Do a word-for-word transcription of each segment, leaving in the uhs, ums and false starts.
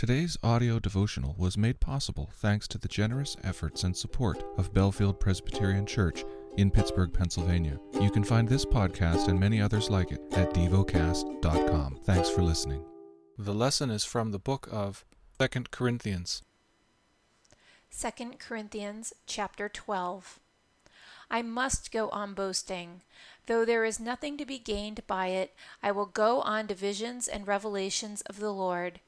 Today's audio devotional was made possible thanks to the generous efforts and support of Belfield Presbyterian Church in Pittsburgh, Pennsylvania. You can find this podcast and many others like it at devo cast dot com. Thanks for listening. The lesson is from the book of Second Corinthians. Second Corinthians chapter twelve. I must go on boasting. Though there is nothing to be gained by it, I will go on to visions and revelations of the Lord.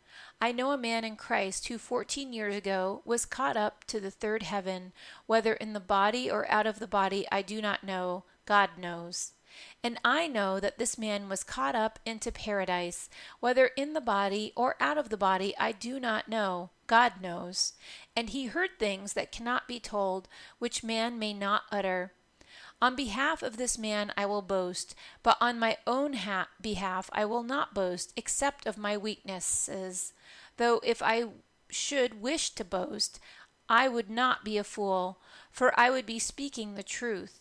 I know a man in Christ who fourteen years ago was caught up to the third heaven, whether in the body or out of the body I do not know, God knows. And I know that this man was caught up into paradise, whether in the body or out of the body I do not know, God knows. And he heard things that cannot be told, which man may not utter. On behalf of this man I will boast, but on my own ha- behalf I will not boast, except of my weaknesses. Though if I should wish to boast, I would not be a fool, for I would be speaking the truth.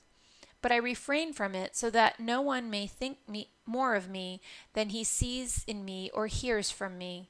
But I refrain from it, so that no one may think me more of me than he sees in me or hears from me.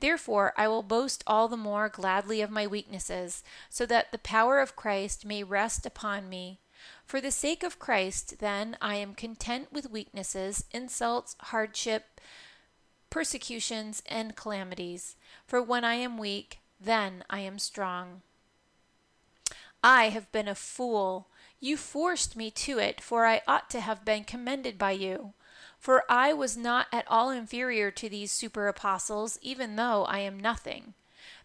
Therefore I will boast all the more gladly of my weaknesses, so that the power of Christ may rest upon me. For the sake of Christ, then, I am content with weaknesses, insults, hardship, persecutions, and calamities. For when I am weak, then I am strong. I have been a fool. You forced me to it, for I ought to have been commended by you. For I was not at all inferior to these super-apostles, even though I am nothing.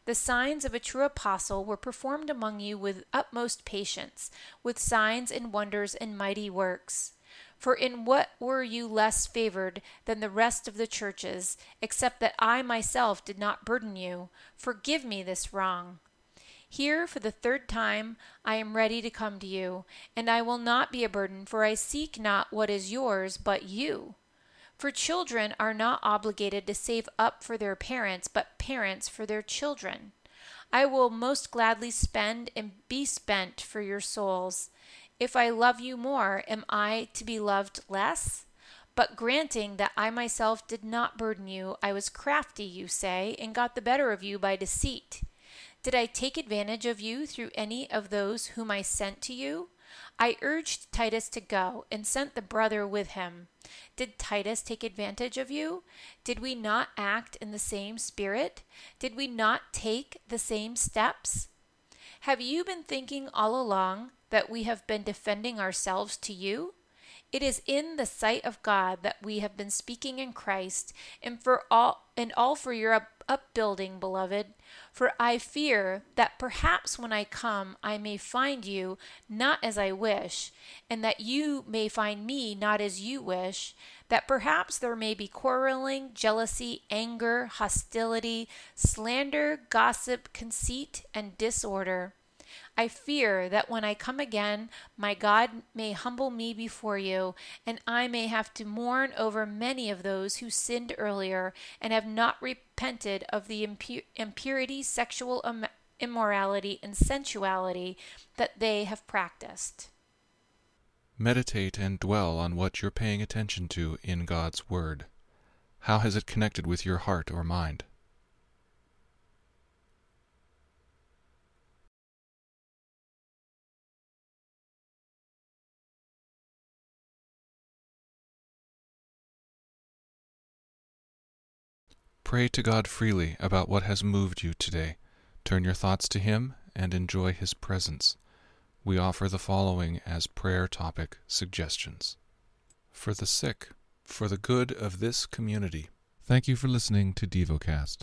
The signs of a true apostle were performed among you with utmost patience, with signs and wonders and mighty works. For in what were you less favored than the rest of the churches, except that I myself did not burden you? Forgive me this wrong. Here for the third time I am ready to come to you, and I will not be a burden, for I seek not what is yours, but you. For children are not obligated to save up for their parents, but parents for their children. I will most gladly spend and be spent for your souls. If I love you more, am I to be loved less? But granting that I myself did not burden you, I was crafty, you say, and got the better of you by deceit. Did I take advantage of you through any of those whom I sent to you? I urged Titus to go, and sent the brother with him. Did Titus take advantage of you? Did we not act in the same spirit? Did we not take the same steps? Have you been thinking all along that we have been defending ourselves to you? It is in the sight of God that we have been speaking in Christ, and for all and all for your upbuilding, beloved. For I fear that perhaps when I come I may find you not as I wish, and that you may find me not as you wish, that perhaps there may be quarreling, jealousy, anger, hostility, slander, gossip, conceit, and disorder. I fear that when I come again, my God may humble me before you, and I may have to mourn over many of those who sinned earlier and have not repented of the impu- impurity, sexual im- immorality, and sensuality that they have practiced." Meditate and dwell on what you're paying attention to in God's Word. How has it connected with your heart or mind? Pray to God freely about what has moved you today. Turn your thoughts to Him and enjoy His presence. We offer the following as prayer topic suggestions. For the sick, for the good of this community. Thank you for listening to DevoCast.